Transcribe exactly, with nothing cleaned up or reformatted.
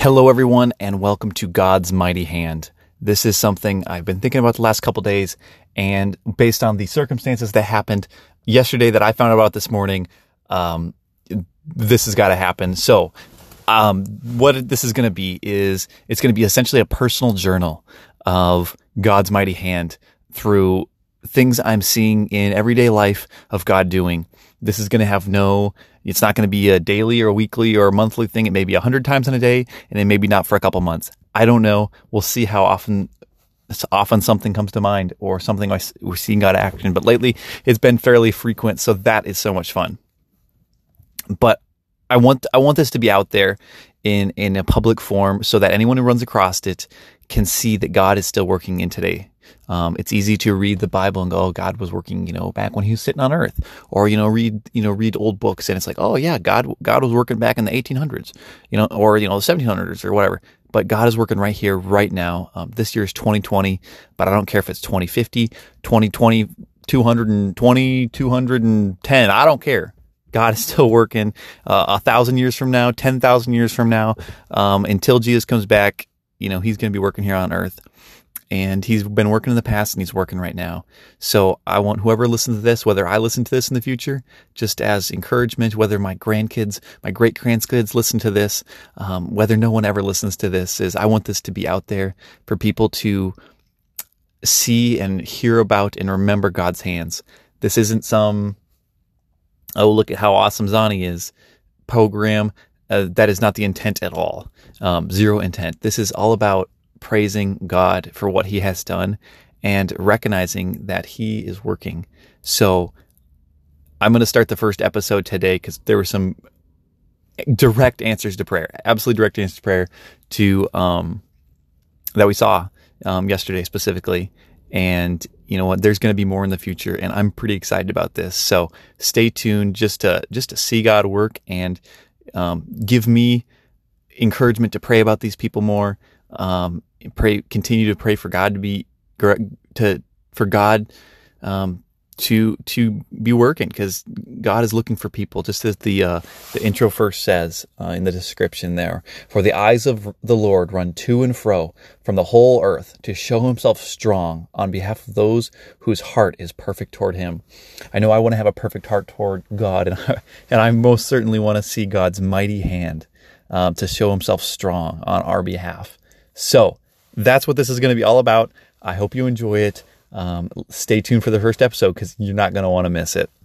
Hello everyone and welcome to God's Mighty Hand. This is something I've been thinking about the last couple days, and based on the circumstances that happened yesterday that I found out about this morning, um, this has got to happen. So um, what this is going to be is it's going to be essentially a personal journal of God's mighty hand through things I'm seeing in everyday life of God doing. This is going to have no... It's not going to be a daily or a weekly or a monthly thing. It may be a hundred times in a day, and then maybe not for a couple months. I don't know. We'll see how often often something comes to mind or something we're seeing God act in. But lately, it's been fairly frequent, so that is so much fun. But I want I want this to be out there in, in a public form so that anyone who runs across it can see that God is still working in today. Um, it's easy to read the Bible and go, oh, God was working, you know, back when he was sitting on earth, or, you know, read, you know, read old books. And it's like, oh yeah, God, God was working back in the eighteen hundreds, you know, or, you know, the seventeen hundreds or whatever, but God is working right here, right now. Um, this year is twenty twenty, but I don't care if it's twenty fifty, twenty twenty, two hundred twenty, two hundred ten. I don't care. God is still working, uh, a thousand years from now, ten thousand years from now, um, until Jesus comes back, you know, he's going to be working here on earth. And he's been working in the past, and he's working right now. So I want whoever listens to this, whether I listen to this in the future, just as encouragement, whether my grandkids, my great-grandkids listen to this, um, whether no one ever listens to this, is I want this to be out there for people to see and hear about and remember God's hands. This isn't some, oh, look at how awesome Zani is program. Uh, that is not the intent at all. Um, zero intent. This is all about praising God for what he has done and recognizing that he is working. So I'm going to start the first episode today because there were some direct answers to prayer, absolutely direct answers to prayer to, um, that we saw, um, yesterday specifically. And you know what, there's going to be more in the future, and I'm pretty excited about this. So stay tuned just to, just to see God work and, um, give me encouragement to pray about these people more. Um, pray, continue to pray for God to be, to, for God, um, to, to be working, because God is looking for people, just as the, uh, the intro first says, uh, in the description there. For the eyes of the Lord run to and fro from the whole earth to show himself strong on behalf of those whose heart is perfect toward him. I know I want to have a perfect heart toward God, and I, and I most certainly want to see God's mighty hand, um, to show himself strong on our behalf. So that's what this is going to be all about. I hope you enjoy it. Um, stay tuned for the first episode because you're not going to want to miss it.